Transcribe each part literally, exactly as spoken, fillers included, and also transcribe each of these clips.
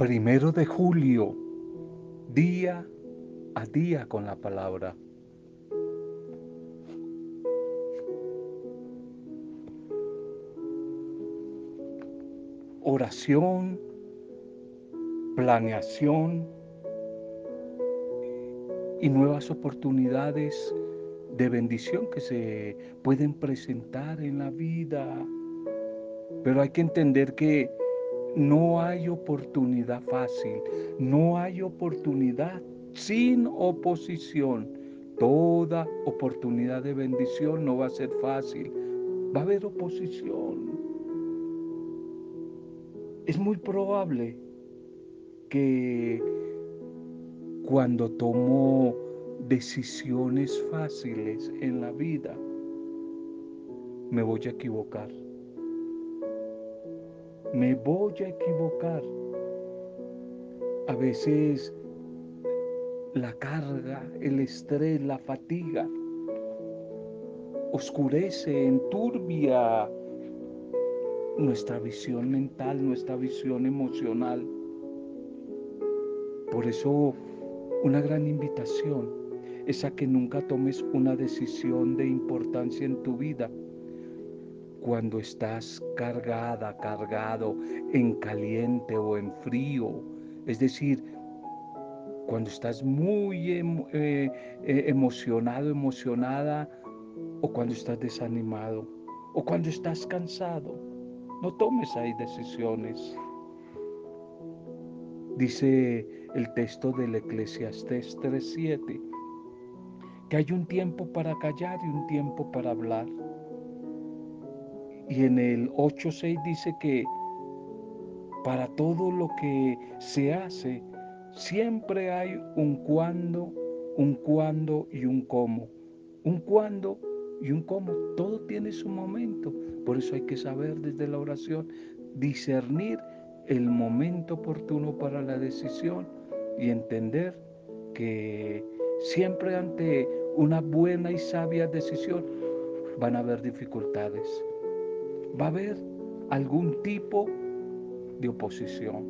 primero de julio, día a día con la palabra. Oración, planeación y nuevas oportunidades de bendición que se pueden presentar en la vida. Pero hay que entender que no hay oportunidad fácil, no hay oportunidad sin oposición. Toda oportunidad de bendición no va a ser fácil, va a haber oposición. Es muy probable que cuando tomo decisiones fáciles en la vida, me voy a equivocar. Me voy a equivocar. A veces la carga, el estrés, la fatiga oscurece, enturbia nuestra visión mental, nuestra visión emocional. Por eso una gran invitación es a que nunca tomes una decisión de importancia en tu vida cuando estás cargada, cargado, en caliente o en frío. Es decir, cuando estás muy emo- eh, eh, emocionado, emocionada, o cuando estás desanimado, o cuando estás cansado. No tomes ahí decisiones. Dice el texto del Eclesiastés tres siete, que hay un tiempo para callar y un tiempo para hablar. Y en el ocho seis dice que para todo lo que se hace, siempre hay un cuándo, un cuándo y un cómo. Un cuándo y un cómo. Todo tiene su momento. Por eso hay que saber desde la oración discernir el momento oportuno para la decisión y entender que siempre ante una buena y sabia decisión van a haber dificultades. Va a haber algún tipo de oposición.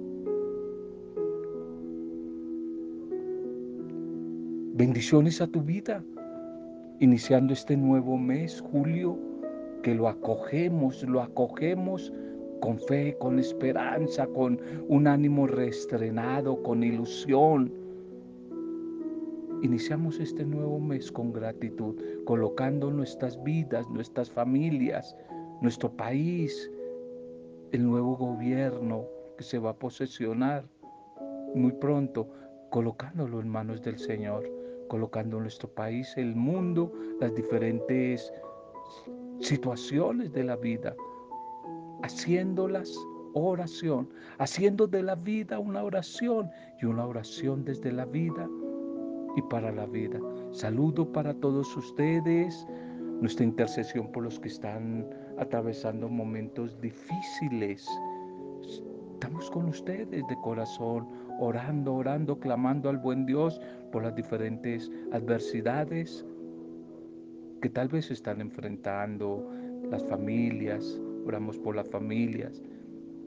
Bendiciones a tu vida, iniciando este nuevo mes, julio, que lo acogemos, lo acogemos con fe, con esperanza, con un ánimo reestrenado, con ilusión. Iniciamos este nuevo mes con gratitud, colocando nuestras vidas, nuestras familias, nuestro país, el nuevo gobierno que se va a posesionar muy pronto, colocándolo en manos del Señor, colocando nuestro país, el mundo, las diferentes situaciones de la vida, haciéndolas oración, haciendo de la vida una oración y una oración desde la vida y para la vida. Saludo para todos ustedes. Nuestra intercesión por los que están atravesando momentos difíciles. Estamos con ustedes de corazón, orando, orando, clamando al buen Dios por las diferentes adversidades que tal vez se están enfrentando las familias. Oramos por las familias,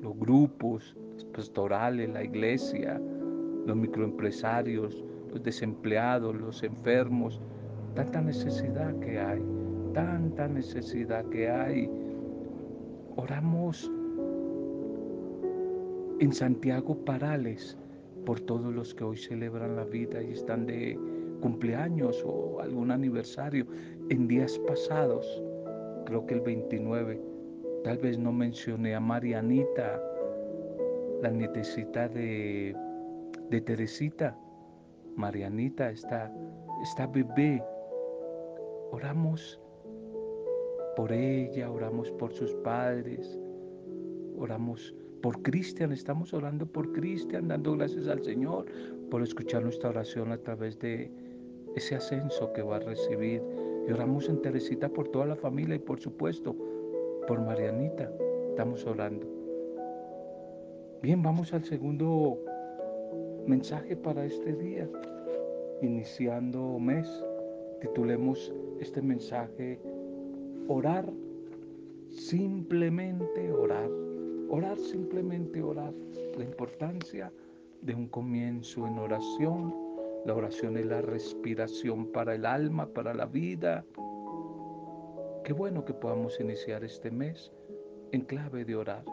los grupos, los pastorales, la iglesia, los microempresarios, los desempleados, los enfermos. Tanta necesidad que hay. Tanta necesidad que hay. Oramos en Santiago Parales por todos los que hoy celebran la vida y están de cumpleaños o algún aniversario. En días pasados, creo que el veintinueve, tal vez no mencioné a Marianita, la nietecita de, de Teresita. Marianita, esta, esta bebé. Oramos por ella, oramos por sus padres, oramos por Cristian, estamos orando por Cristian, dando gracias al Señor por escuchar nuestra oración a través de ese ascenso que va a recibir. Y oramos en Teresita por toda la familia y por supuesto por Marianita, estamos orando. Bien, vamos al segundo mensaje para este día, iniciando mes. Titulemos este mensaje, orar, simplemente orar, orar, simplemente orar, la importancia de un comienzo en oración. La oración es la respiración para el alma, para la vida. Qué bueno que podamos iniciar este mes en clave de orar,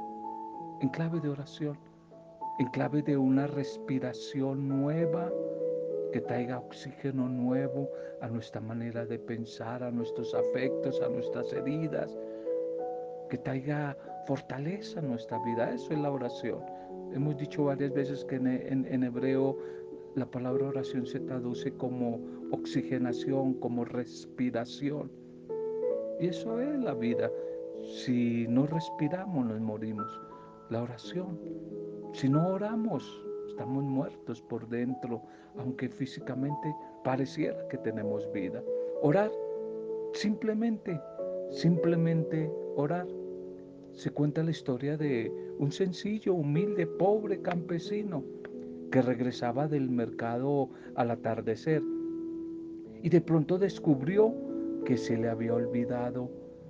en clave de oración, en clave de una respiración nueva que traiga oxígeno nuevo a nuestra manera de pensar, a nuestros afectos, a nuestras heridas, que traiga fortaleza a nuestra vida. Eso es la oración. Hemos dicho varias veces que en, en, en hebreo la palabra oración se traduce como oxigenación, como respiración. Y eso es la vida. Si no respiramos, nos morimos. La oración. Si no oramos, estamos muertos por dentro, aunque físicamente pareciera que tenemos vida. Orar, simplemente, simplemente orar. Se cuenta la historia de un sencillo, humilde, pobre campesino que regresaba del mercado al atardecer y de pronto descubrió que se le había olvidado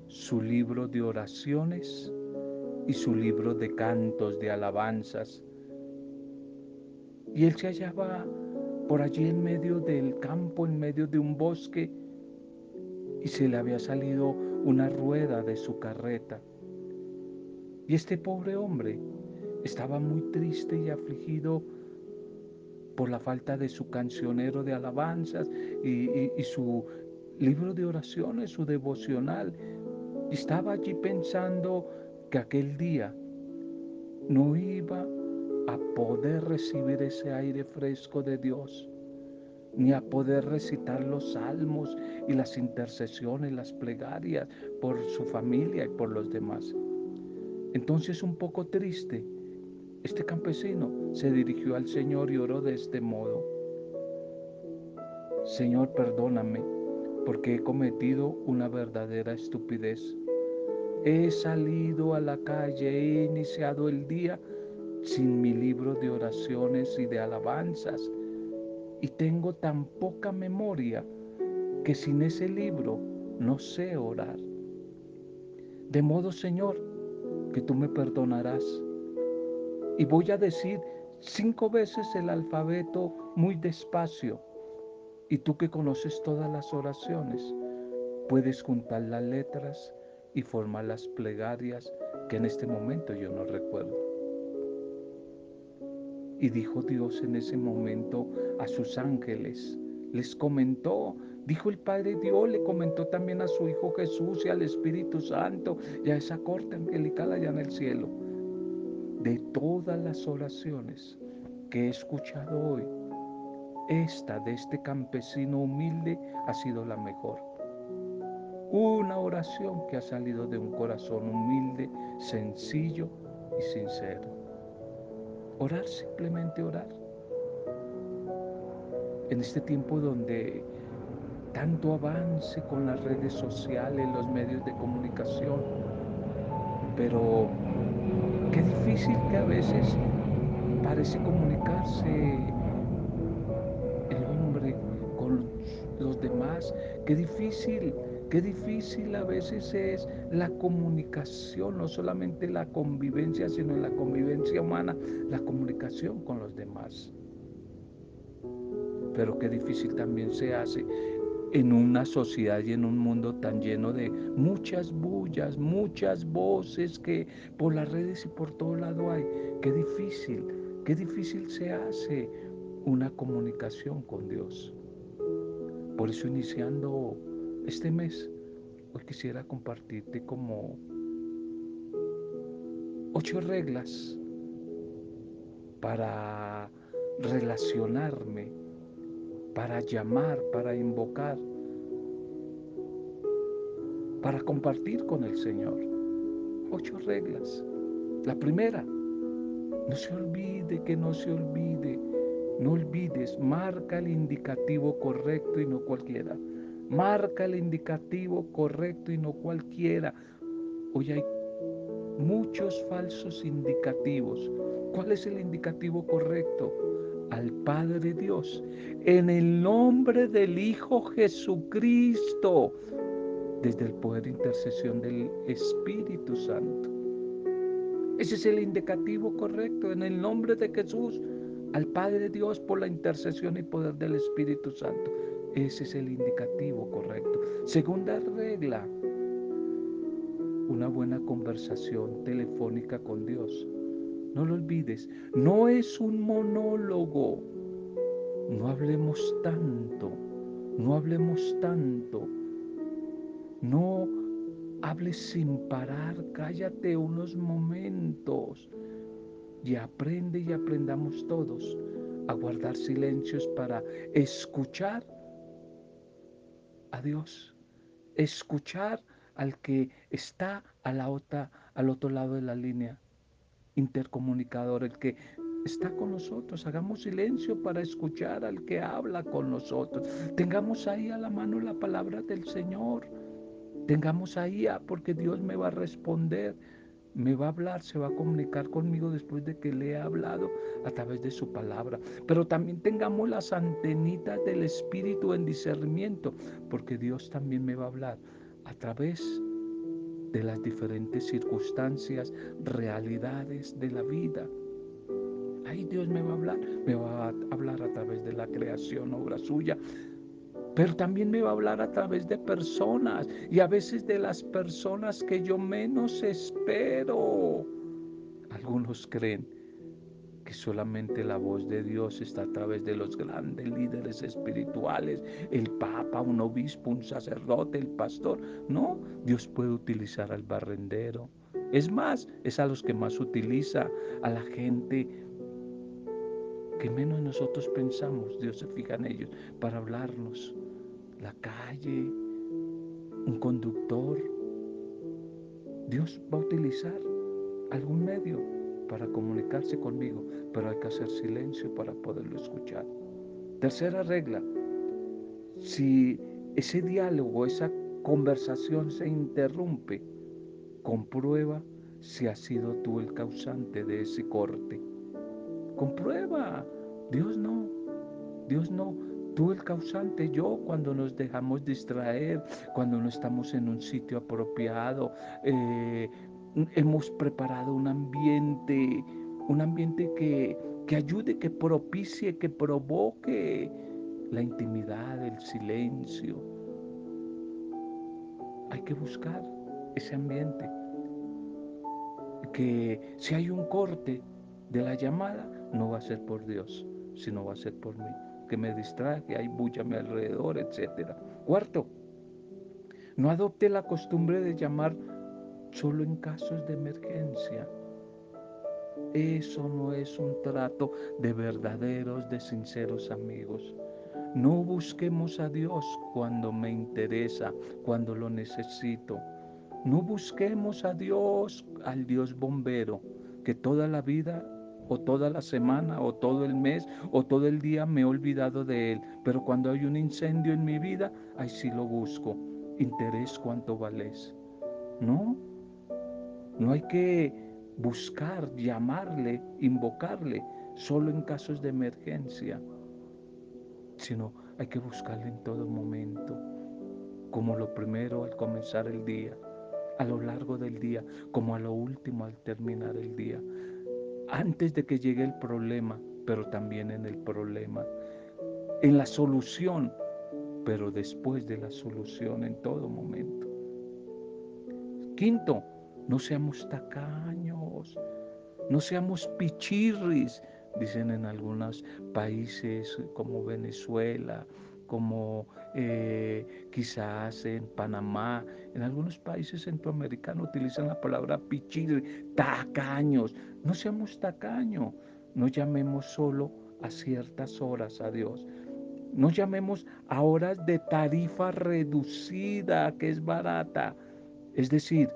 su libro de oraciones y su libro de cantos, de alabanzas. Y él se hallaba por allí en medio del campo, en medio de un bosque, y se le había salido una rueda de su carreta. Y este pobre hombre estaba muy triste y afligido por la falta de su cancionero de alabanzas y, y, y su libro de oraciones, su devocional. Y estaba allí pensando que aquel día no iba a poder recibir ese aire fresco de Dios, ni a poder recitar los salmos y las intercesiones, las plegarias por su familia y por los demás. Entonces, un poco triste, este campesino se dirigió al Señor y oró de este modo: Señor, perdóname, porque he cometido una verdadera estupidez. He salido a la calle, he iniciado el día sin mi libro de oraciones y de alabanzas, y tengo tan poca memoria que sin ese libro no sé orar. De modo, Señor, que tú me perdonarás, y voy a decir cinco veces el alfabeto muy despacio, y tú que conoces todas las oraciones, puedes juntar las letras y formar las plegarias que en este momento yo no recuerdo. Y dijo Dios en ese momento a sus ángeles, les comentó, dijo el Padre Dios, le comentó también a su Hijo Jesús y al Espíritu Santo y a esa corte angelical allá en el cielo: de todas las oraciones que he escuchado hoy, esta de este campesino humilde ha sido la mejor. Una oración que ha salido de un corazón humilde, sencillo y sincero. Orar, simplemente orar. En este tiempo donde tanto avance con las redes sociales, los medios de comunicación, pero qué difícil que a veces parece comunicarse el hombre con los demás. Qué difícil, qué difícil a veces es la comunicación, no solamente la convivencia, sino la convivencia humana, la comunicación con los demás. Pero qué difícil también se hace en una sociedad y en un mundo tan lleno de muchas bullas, muchas voces que por las redes y por todo lado hay. Qué difícil, qué difícil se hace una comunicación con Dios. Por eso, iniciando este mes, hoy quisiera compartirte como ocho reglas para relacionarme, para llamar, para invocar, para compartir con el Señor. Ocho reglas. La primera, no se olvide, que no se olvide, no olvides, marca el indicativo correcto y no cualquiera. Marca el indicativo correcto y no cualquiera. Hoy hay muchos falsos indicativos. ¿Cuál es el indicativo correcto? Al Padre Dios. En el nombre del Hijo Jesucristo. Desde el poder de intercesión del Espíritu Santo. Ese es el indicativo correcto. En el nombre de Jesús. al Padre Dios por la intercesión y poder del Espíritu Santo. Ese es el indicativo correcto. Segunda regla, una buena conversación telefónica con Dios. No lo olvides, no es un monólogo. No hablemos tanto, no hablemos tanto. No hables sin parar, cállate unos momentos. Y aprende y aprendamos todos a guardar silencios para escuchar a Dios, escuchar al que está a la otra, al otro lado de la línea intercomunicador, el que está con nosotros. Hagamos silencio para escuchar al que habla con nosotros. Tengamos ahí a la mano la palabra del Señor. Tengamos ahí, ah, porque Dios me va a responder, me va a hablar, se va a comunicar conmigo después de que le he hablado a través de su palabra. Pero también tengamos las antenitas del Espíritu en discernimiento, porque Dios también me va a hablar a través de las diferentes circunstancias, realidades de la vida. Ahí Dios me va a hablar, me va a hablar a través de la creación, obra suya. Pero también me va a hablar a través de personas, y a veces de las personas que yo menos espero. Algunos creen que solamente la voz de Dios está a través de los grandes líderes espirituales, el papa, un obispo, un sacerdote, el pastor. No, Dios puede utilizar al barrendero. Es más, es a los que más utiliza, a la gente que menos nosotros pensamos. Dios se fija en ellos para hablarnos. La calle, un conductor. Dios va a utilizar algún medio para comunicarse conmigo, pero hay que hacer silencio para poderlo escuchar. Tercera regla, si ese diálogo, esa conversación se interrumpe, comprueba si has sido tú el causante de ese corte. Comprueba, Dios no, Dios no, tú el causante. Yo, cuando nos dejamos distraer, cuando no estamos en un sitio apropiado, eh, hemos preparado un ambiente, un ambiente que, que ayude, que propicie, que provoque la intimidad, el silencio. Hay que buscar ese ambiente, que si hay un corte de la llamada, no va a ser por Dios, sino va a ser por mí, que me distrae, que hay bulla a mi alrededor, etcétera. Cuarto, no adopte la costumbre de llamar solo en casos de emergencia. Eso no es un trato de verdaderos, de sinceros amigos. No busquemos a Dios cuando me interesa, cuando lo necesito. No busquemos a Dios, al Dios bombero, que toda la vida o toda la semana, o todo el mes, o todo el día me he olvidado de él. Pero cuando hay un incendio en mi vida, ahí sí lo busco. Interés, cuánto vales. No, no hay que buscar, llamarle, invocarle, solo en casos de emergencia, sino hay que buscarle en todo momento, como lo primero al comenzar el día, a lo largo del día, como a lo último al terminar el día. Antes de que llegue el problema, pero también en el problema, en la solución, pero después de la solución, en todo momento. Quinto, no seamos tacaños, no seamos pichirris, dicen en algunos países como Venezuela, como eh, quizás en Panamá, en algunos países centroamericanos utilizan la palabra pichirri, tacaños. No seamos tacaños, no llamemos solo a ciertas horas a Dios. No llamemos a horas de tarifa reducida, que es barata. Es decir,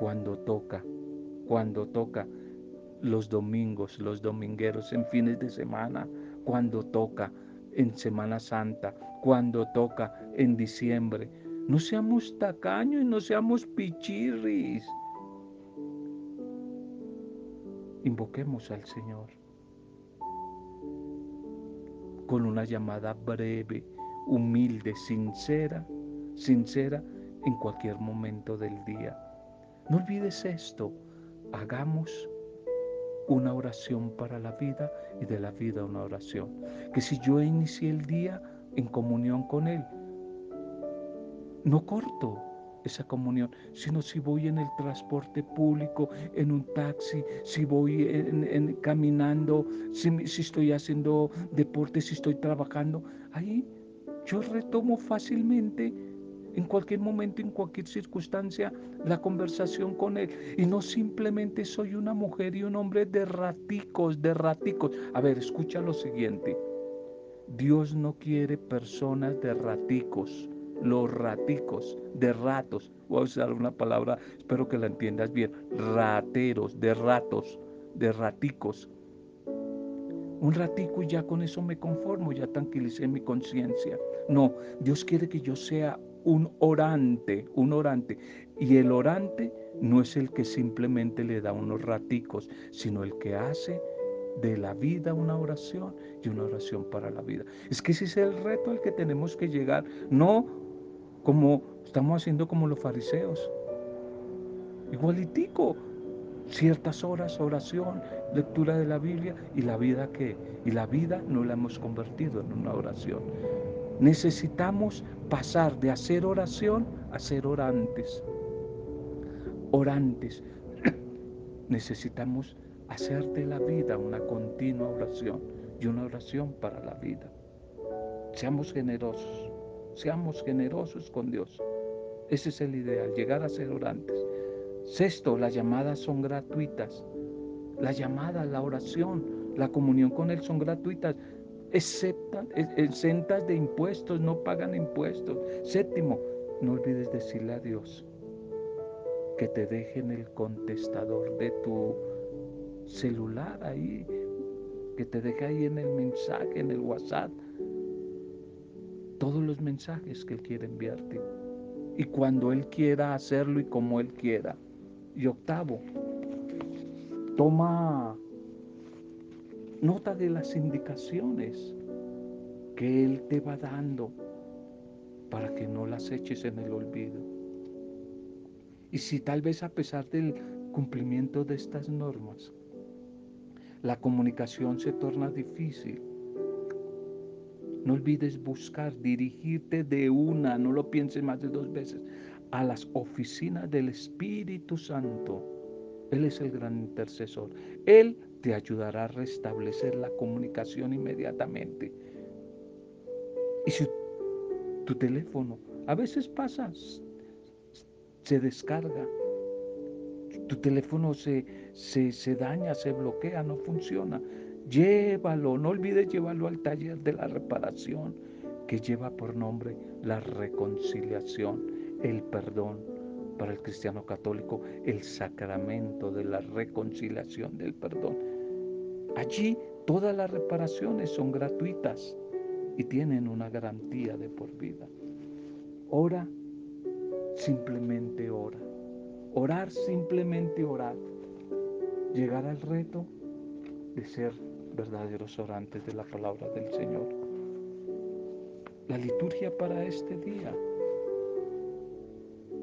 cuando toca, cuando toca, los domingos, los domingueros, en fines de semana, cuando toca, en Semana Santa, cuando toca en diciembre. No seamos tacaños y no seamos pichirris. Invoquemos al Señor con una llamada breve, humilde, sincera, sincera en cualquier momento del día. No olvides esto, hagamos una oración para la vida y de la vida una oración. Que si yo inicié el día en comunión con Él, no corto esa comunión, sino si voy en el transporte público, en un taxi, si voy en, en, caminando, si, si estoy haciendo deporte, si estoy trabajando, ahí yo retomo fácilmente, en cualquier momento, en cualquier circunstancia, la conversación con Él. Y no simplemente soy una mujer y un hombre de raticos, de raticos. A ver, escucha lo siguiente. Dios no quiere personas de raticos. Los raticos, de ratos. Voy a usar una palabra, espero que la entiendas bien. Rateros, de ratos, de raticos. Un ratico y ya con eso me conformo, ya tranquilicé mi conciencia. No, Dios quiere que yo sea un orante, un orante. Y el orante no es el que simplemente le da unos raticos, sino el que hace de la vida una oración y una oración para la vida. Es que ese es el reto al que tenemos que llegar, no como estamos haciendo como los fariseos. Igualitico, ciertas horas, oración, lectura de la Biblia, y la vida ¿qué? Y la vida no la hemos convertido en una oración. Necesitamos pasar de hacer oración a ser orantes. Orantes. Necesitamos hacer de la vida una continua oración y una oración para la vida. Seamos generosos. Seamos generosos con Dios. Ese es el ideal, llegar a ser orantes. Sexto, las llamadas son gratuitas. La llamada, la oración, la comunión con Él son gratuitas. Exceptan, exentas de impuestos, no pagan impuestos. Séptimo, no olvides decirle a Dios que te deje en el contestador de tu celular ahí, que te deje ahí en el mensaje, en el WhatsApp, todos los mensajes que Él quiere enviarte. Y cuando Él quiera hacerlo y como Él quiera. Y octavo, toma nota de las indicaciones que Él te va dando para que no las eches en el olvido. Y si tal vez a pesar del cumplimiento de estas normas, la comunicación se torna difícil, no olvides buscar, dirigirte de una, no lo pienses más de dos veces, a las oficinas del Espíritu Santo. Él es el gran intercesor. Él te ayudará a restablecer la comunicación inmediatamente. Y si tu teléfono, a veces pasa, se descarga, tu teléfono se, se, se daña, se bloquea, no funciona, llévalo, no olvides llevarlo al taller de la reparación, que lleva por nombre la reconciliación, el perdón. Para el cristiano católico, el sacramento de la reconciliación, del perdón. Allí todas las reparaciones son gratuitas y tienen una garantía de por vida. Ora, simplemente ora. Orar, simplemente orar. Llegar al reto de ser verdaderos orantes de la palabra del Señor. La liturgia para este día.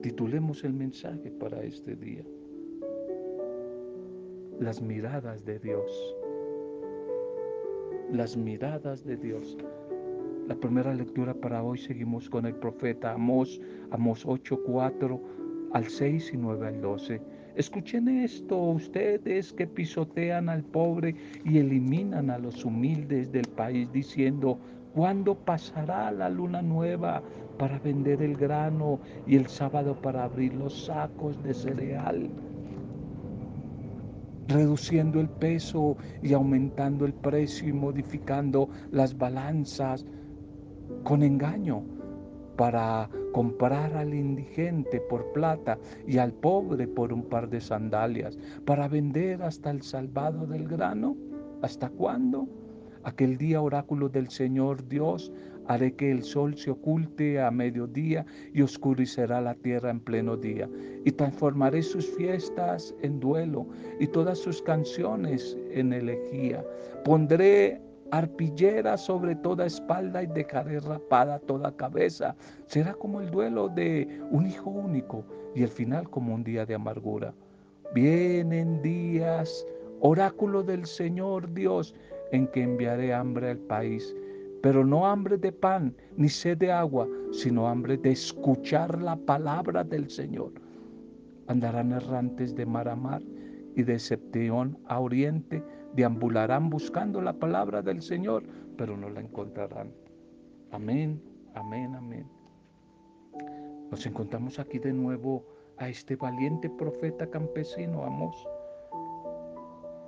Titulemos el mensaje para este día. Las miradas de Dios. Las miradas de Dios. La primera lectura para hoy, seguimos con el profeta Amós, Amós ocho, cuatro al seis y nueve al doce. Escuchen esto, ustedes que pisotean al pobre y eliminan a los humildes del país, diciendo: ¿cuándo pasará la luna nueva para vender el grano y el sábado para abrir los sacos de cereal? Reduciendo el peso y aumentando el precio y modificando las balanzas con engaño para comprar al indigente por plata y al pobre por un par de sandalias, para vender hasta el salvado del grano. ¿Hasta cuándo? Aquel día, oráculo del Señor Dios, haré que el sol se oculte a mediodía y oscurecerá la tierra en pleno día. Y transformaré sus fiestas en duelo y todas sus canciones en elegía. Pondré arpillera sobre toda espalda y dejaré rapada toda cabeza. Será como el duelo de un hijo único y el final como un día de amargura. Vienen días oráculo del Señor Dios, en que enviaré hambre al país, pero no hambre de pan ni sed de agua, sino hambre de escuchar la palabra del Señor. Andarán errantes de mar a mar y de Septión a oriente, deambularán buscando la palabra del Señor, pero no la encontrarán. Amén, amén, amén. Nos encontramos aquí de nuevo a este valiente profeta campesino, Amós,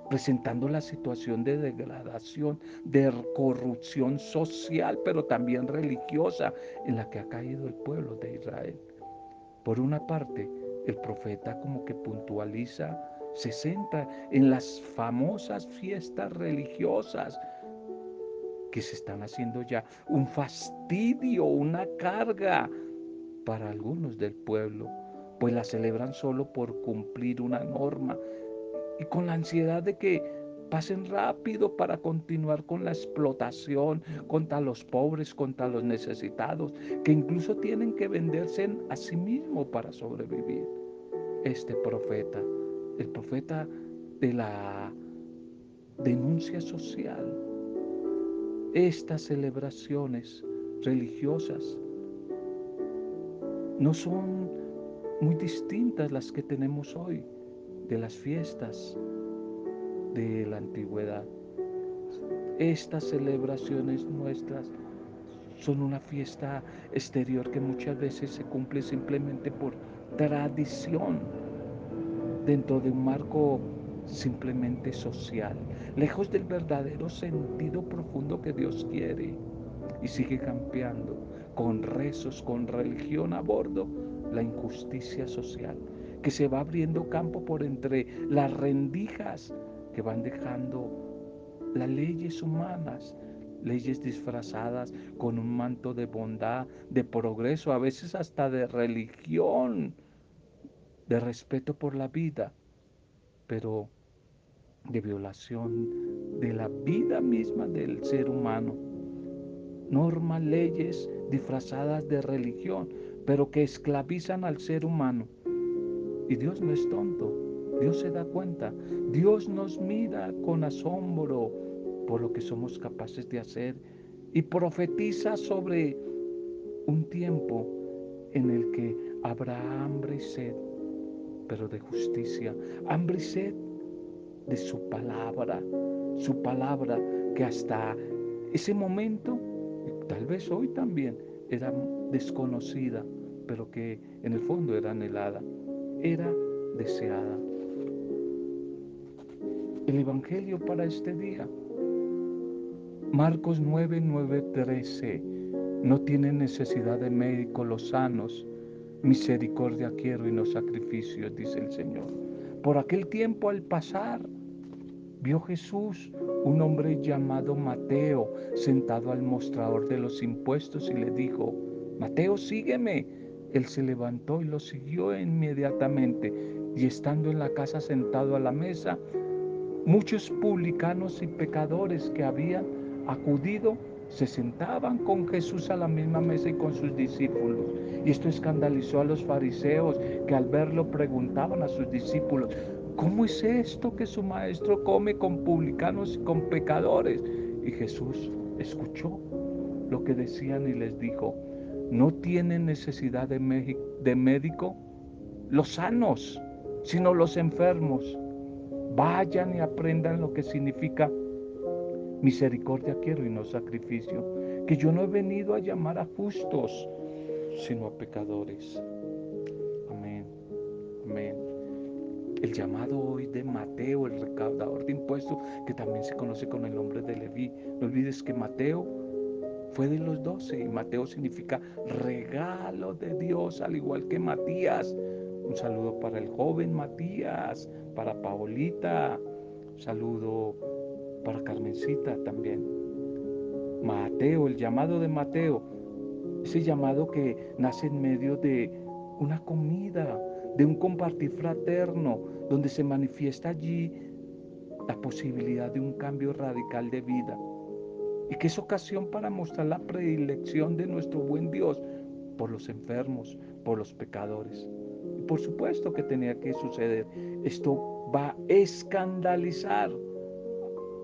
presentando la situación de degradación, de corrupción social, pero también religiosa, en la que ha caído el pueblo de Israel. Por una parte, el profeta como que puntualiza, se centra en las famosas fiestas religiosas que se están haciendo ya un fastidio, una carga para algunos del pueblo, pues la celebran solo por cumplir una norma, y con la ansiedad de que pasen rápido para continuar con la explotación contra los pobres, contra los necesitados, que incluso tienen que venderse a sí mismos para sobrevivir. Este profeta, el profeta de la denuncia social, estas celebraciones religiosas no son muy distintas las que tenemos hoy, de las fiestas de la antigüedad. Estas celebraciones nuestras son una fiesta exterior que muchas veces se cumple simplemente por tradición, dentro de un marco simplemente social, lejos del verdadero sentido profundo que Dios quiere, y sigue campeando con rezos, con religión a bordo, la injusticia social, que se va abriendo campo por entre las rendijas que van dejando las leyes humanas, leyes disfrazadas con un manto de bondad, de progreso, a veces hasta de religión, de respeto por la vida, pero de violación de la vida misma del ser humano. Normas, leyes disfrazadas de religión, pero que esclavizan al ser humano. Y Dios no es tonto, Dios se da cuenta, Dios nos mira con asombro por lo que somos capaces de hacer y profetiza sobre un tiempo en el que habrá hambre y sed, pero de justicia, hambre y sed de su palabra, su palabra que hasta ese momento, y tal vez hoy también, era desconocida, pero que en el fondo era anhelada, era deseada. El Evangelio para este día, Marcos nueve, nueve, trece. No tienen necesidad de médicos los sanos, misericordia quiero y no sacrificios, dice el Señor. Por aquel tiempo al pasar, vio Jesús un hombre llamado Mateo sentado al mostrador de los impuestos y le dijo: Mateo, sígueme. Él se levantó y lo siguió inmediatamente, y estando en la casa sentado a la mesa, muchos publicanos y pecadores que habían acudido se sentaban con Jesús a la misma mesa y con sus discípulos. Y esto escandalizó a los fariseos, que al verlo preguntaban a sus discípulos: ¿cómo es esto que su maestro come con publicanos y con pecadores? Y Jesús escuchó lo que decían y les dijo: no tienen necesidad de, me- de médico los sanos, sino los enfermos. Vayan y aprendan lo que significa misericordia quiero y no sacrificio, que yo no he venido a llamar a justos, sino a pecadores. Amén, amén. El llamado hoy de Mateo, el recaudador de impuestos, que también se conoce con el nombre de Leví. No olvides que Mateo fue de los doce, y Mateo significa regalo de Dios, al igual que Matías. Un saludo para el joven Matías, para Paolita, un saludo para Carmencita también. Mateo, el llamado de Mateo, ese llamado que nace en medio de una comida, de un compartir fraterno, donde se manifiesta allí la posibilidad de un cambio radical de vida. Y que es ocasión para mostrar la predilección de nuestro buen Dios por los enfermos, por los pecadores. Y por supuesto que tenía que suceder. Esto va a escandalizar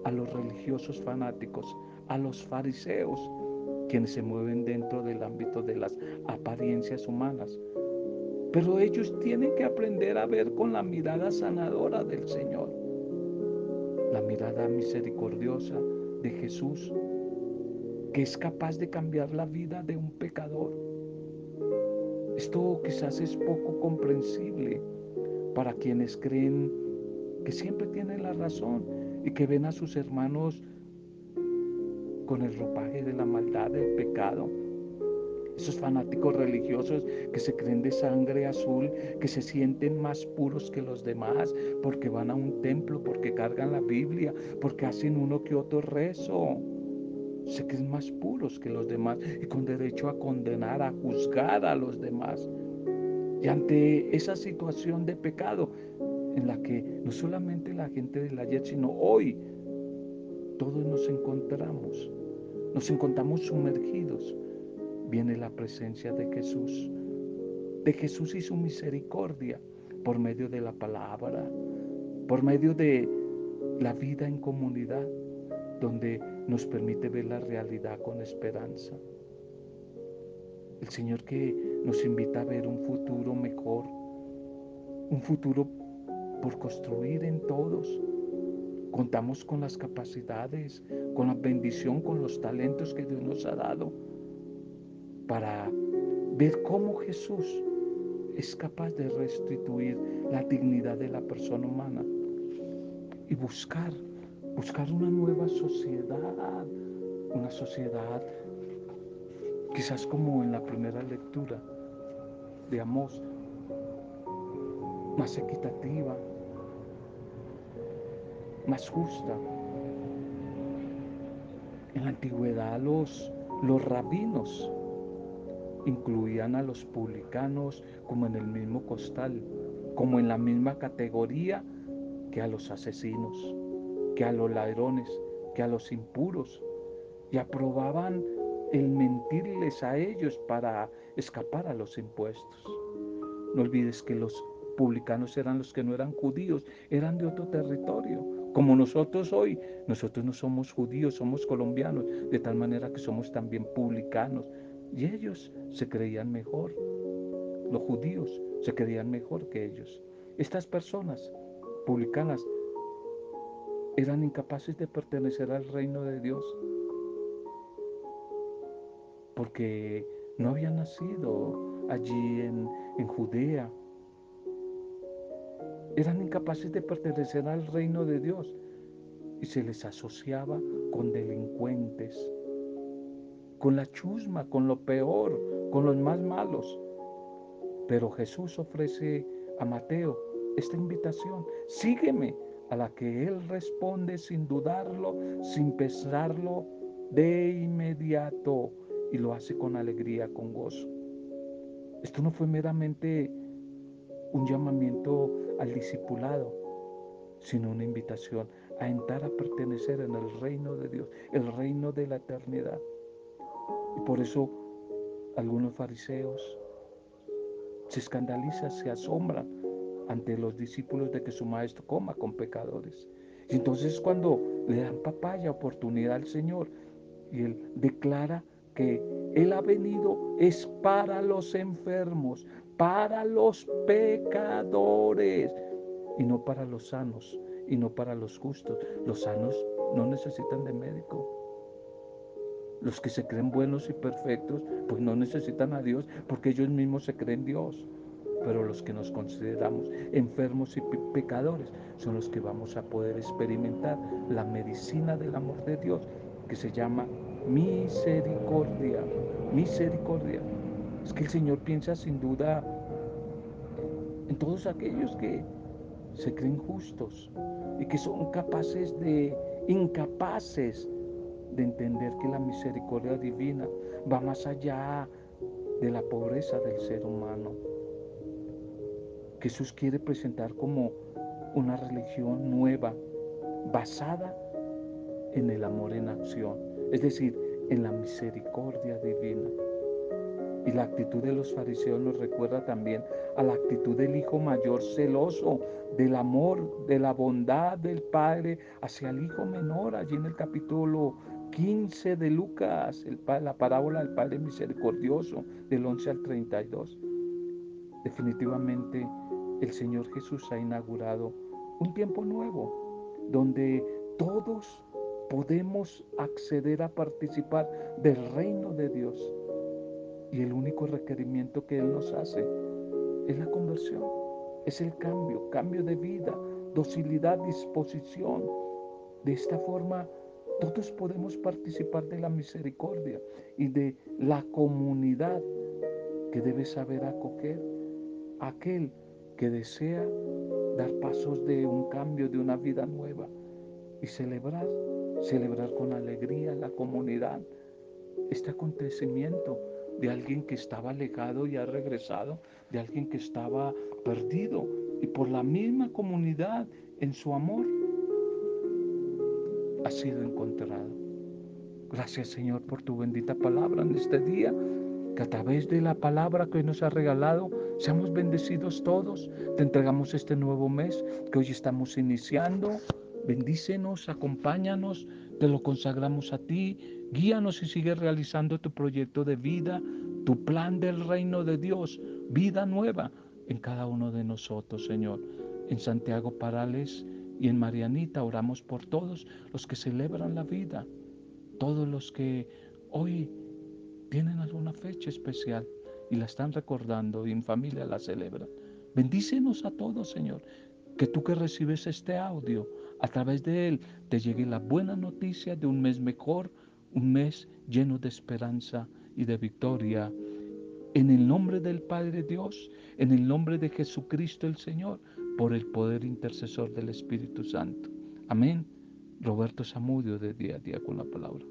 a los religiosos fanáticos, a los fariseos, quienes se mueven dentro del ámbito de las apariencias humanas. Pero ellos tienen que aprender a ver con la mirada sanadora del Señor, la mirada misericordiosa de Jesús, que es capaz de cambiar la vida de un pecador. Esto quizás es poco comprensible para quienes creen que siempre tienen la razón y que ven a sus hermanos con el ropaje de la maldad, del pecado. Esos fanáticos religiosos que se creen de sangre azul, que se sienten más puros que los demás porque van a un templo, porque cargan la Biblia, porque hacen uno que otro rezo. Se creen más puros que los demás y con derecho a condenar, a juzgar a los demás. Y ante esa situación de pecado en la que no solamente la gente del ayer, sino hoy, todos nos encontramos, nos encontramos sumergidos, viene la presencia de Jesús, de Jesús y su misericordia, por medio de la palabra, por medio de la vida en comunidad, donde nos permite ver la realidad con esperanza. El Señor que nos invita a ver un futuro mejor, un futuro por construir en todos. Contamos con las capacidades, con la bendición, con los talentos que Dios nos ha dado, para ver cómo Jesús es capaz de restituir la dignidad de la persona humana y buscar, buscar una nueva sociedad, una sociedad quizás como en la primera lectura de Amós, más equitativa, más justa. En la antigüedad los, los rabinos incluían a los publicanos como en el mismo costal, como en la misma categoría que a los asesinos, que a los ladrones, que a los impuros, y aprobaban el mentirles a ellos para escapar a los impuestos. No olvides que los publicanos eran los que no eran judíos, eran de otro territorio. Como nosotros hoy, nosotros no somos judíos, somos colombianos, de tal manera que somos también publicanos. Y ellos se creían mejor, los judíos se creían mejor que ellos. Estas personas publicanas eran incapaces de pertenecer al reino de Dios porque no habían nacido allí en, en Judea. Eran incapaces de pertenecer al reino de Dios y se les asociaba con delincuentes, con la chusma, con lo peor, con los más malos. Pero Jesús ofrece a Mateo esta invitación: sígueme, a la que él responde sin dudarlo, sin pesarlo, de inmediato, y lo hace con alegría, con gozo. Esto no fue meramente un llamamiento al discipulado, sino una invitación a entrar a pertenecer en el reino de Dios, el reino de la eternidad. Y por eso algunos fariseos se escandalizan, se asombran ante los discípulos de que su maestro coma con pecadores. Y entonces cuando le dan papaya, oportunidad al Señor, y él declara que él ha venido es para los enfermos, para los pecadores, y no para los sanos, y no para los justos. Los sanos no necesitan de médico. Los que se creen buenos y perfectos, pues no necesitan a Dios, porque ellos mismos se creen Dios. Pero los que nos consideramos enfermos y pecadores son los que vamos a poder experimentar la medicina del amor de Dios, que se llama misericordia. Misericordia. Es que el Señor piensa sin duda en todos aquellos que se creen justos y que son capaces de, incapaces de entender que la misericordia divina va más allá de la pobreza del ser humano. Jesús quiere presentar como una religión nueva, basada en el amor en acción, es decir, en la misericordia divina. Y la actitud de los fariseos nos recuerda también a la actitud del hijo mayor celoso, del amor, de la bondad del padre hacia el hijo menor. Allí en el capítulo quince de Lucas, el, la parábola del Padre Misericordioso, del once al treinta y dos. Definitivamente el Señor Jesús ha inaugurado un tiempo nuevo, donde todos podemos acceder a participar del reino de Dios. Y el único requerimiento que Él nos hace es la conversión, es el cambio, cambio de vida, docilidad, disposición. De esta forma todos podemos participar de la misericordia y de la comunidad que debe saber acoger a aquel que desea dar pasos de un cambio, de una vida nueva, y celebrar, celebrar con alegría la comunidad, este acontecimiento de alguien que estaba alejado y ha regresado, de alguien que estaba perdido, y por la misma comunidad en su amor ha sido encontrado. Gracias, Señor, por tu bendita palabra en este día, que a través de la palabra que hoy nos has regalado seamos bendecidos todos. Te entregamos este nuevo mes que hoy estamos iniciando. Bendícenos, acompáñanos, te lo consagramos a ti. Guíanos y sigue realizando tu proyecto de vida, tu plan del reino de Dios, vida nueva en cada uno de nosotros, Señor. En Santiago Parales y en Marianita oramos por todos los que celebran la vida, todos los que hoy tienen alguna fecha especial y la están recordando y en familia la celebran. Bendícenos a todos, Señor, que tú que recibes este audio, a través de él te llegue la buena noticia de un mes mejor, un mes lleno de esperanza y de victoria. En el nombre del Padre Dios, en el nombre de Jesucristo el Señor, por el poder intercesor del Espíritu Santo. Amén. Roberto Samudio, de Día a Día con la Palabra.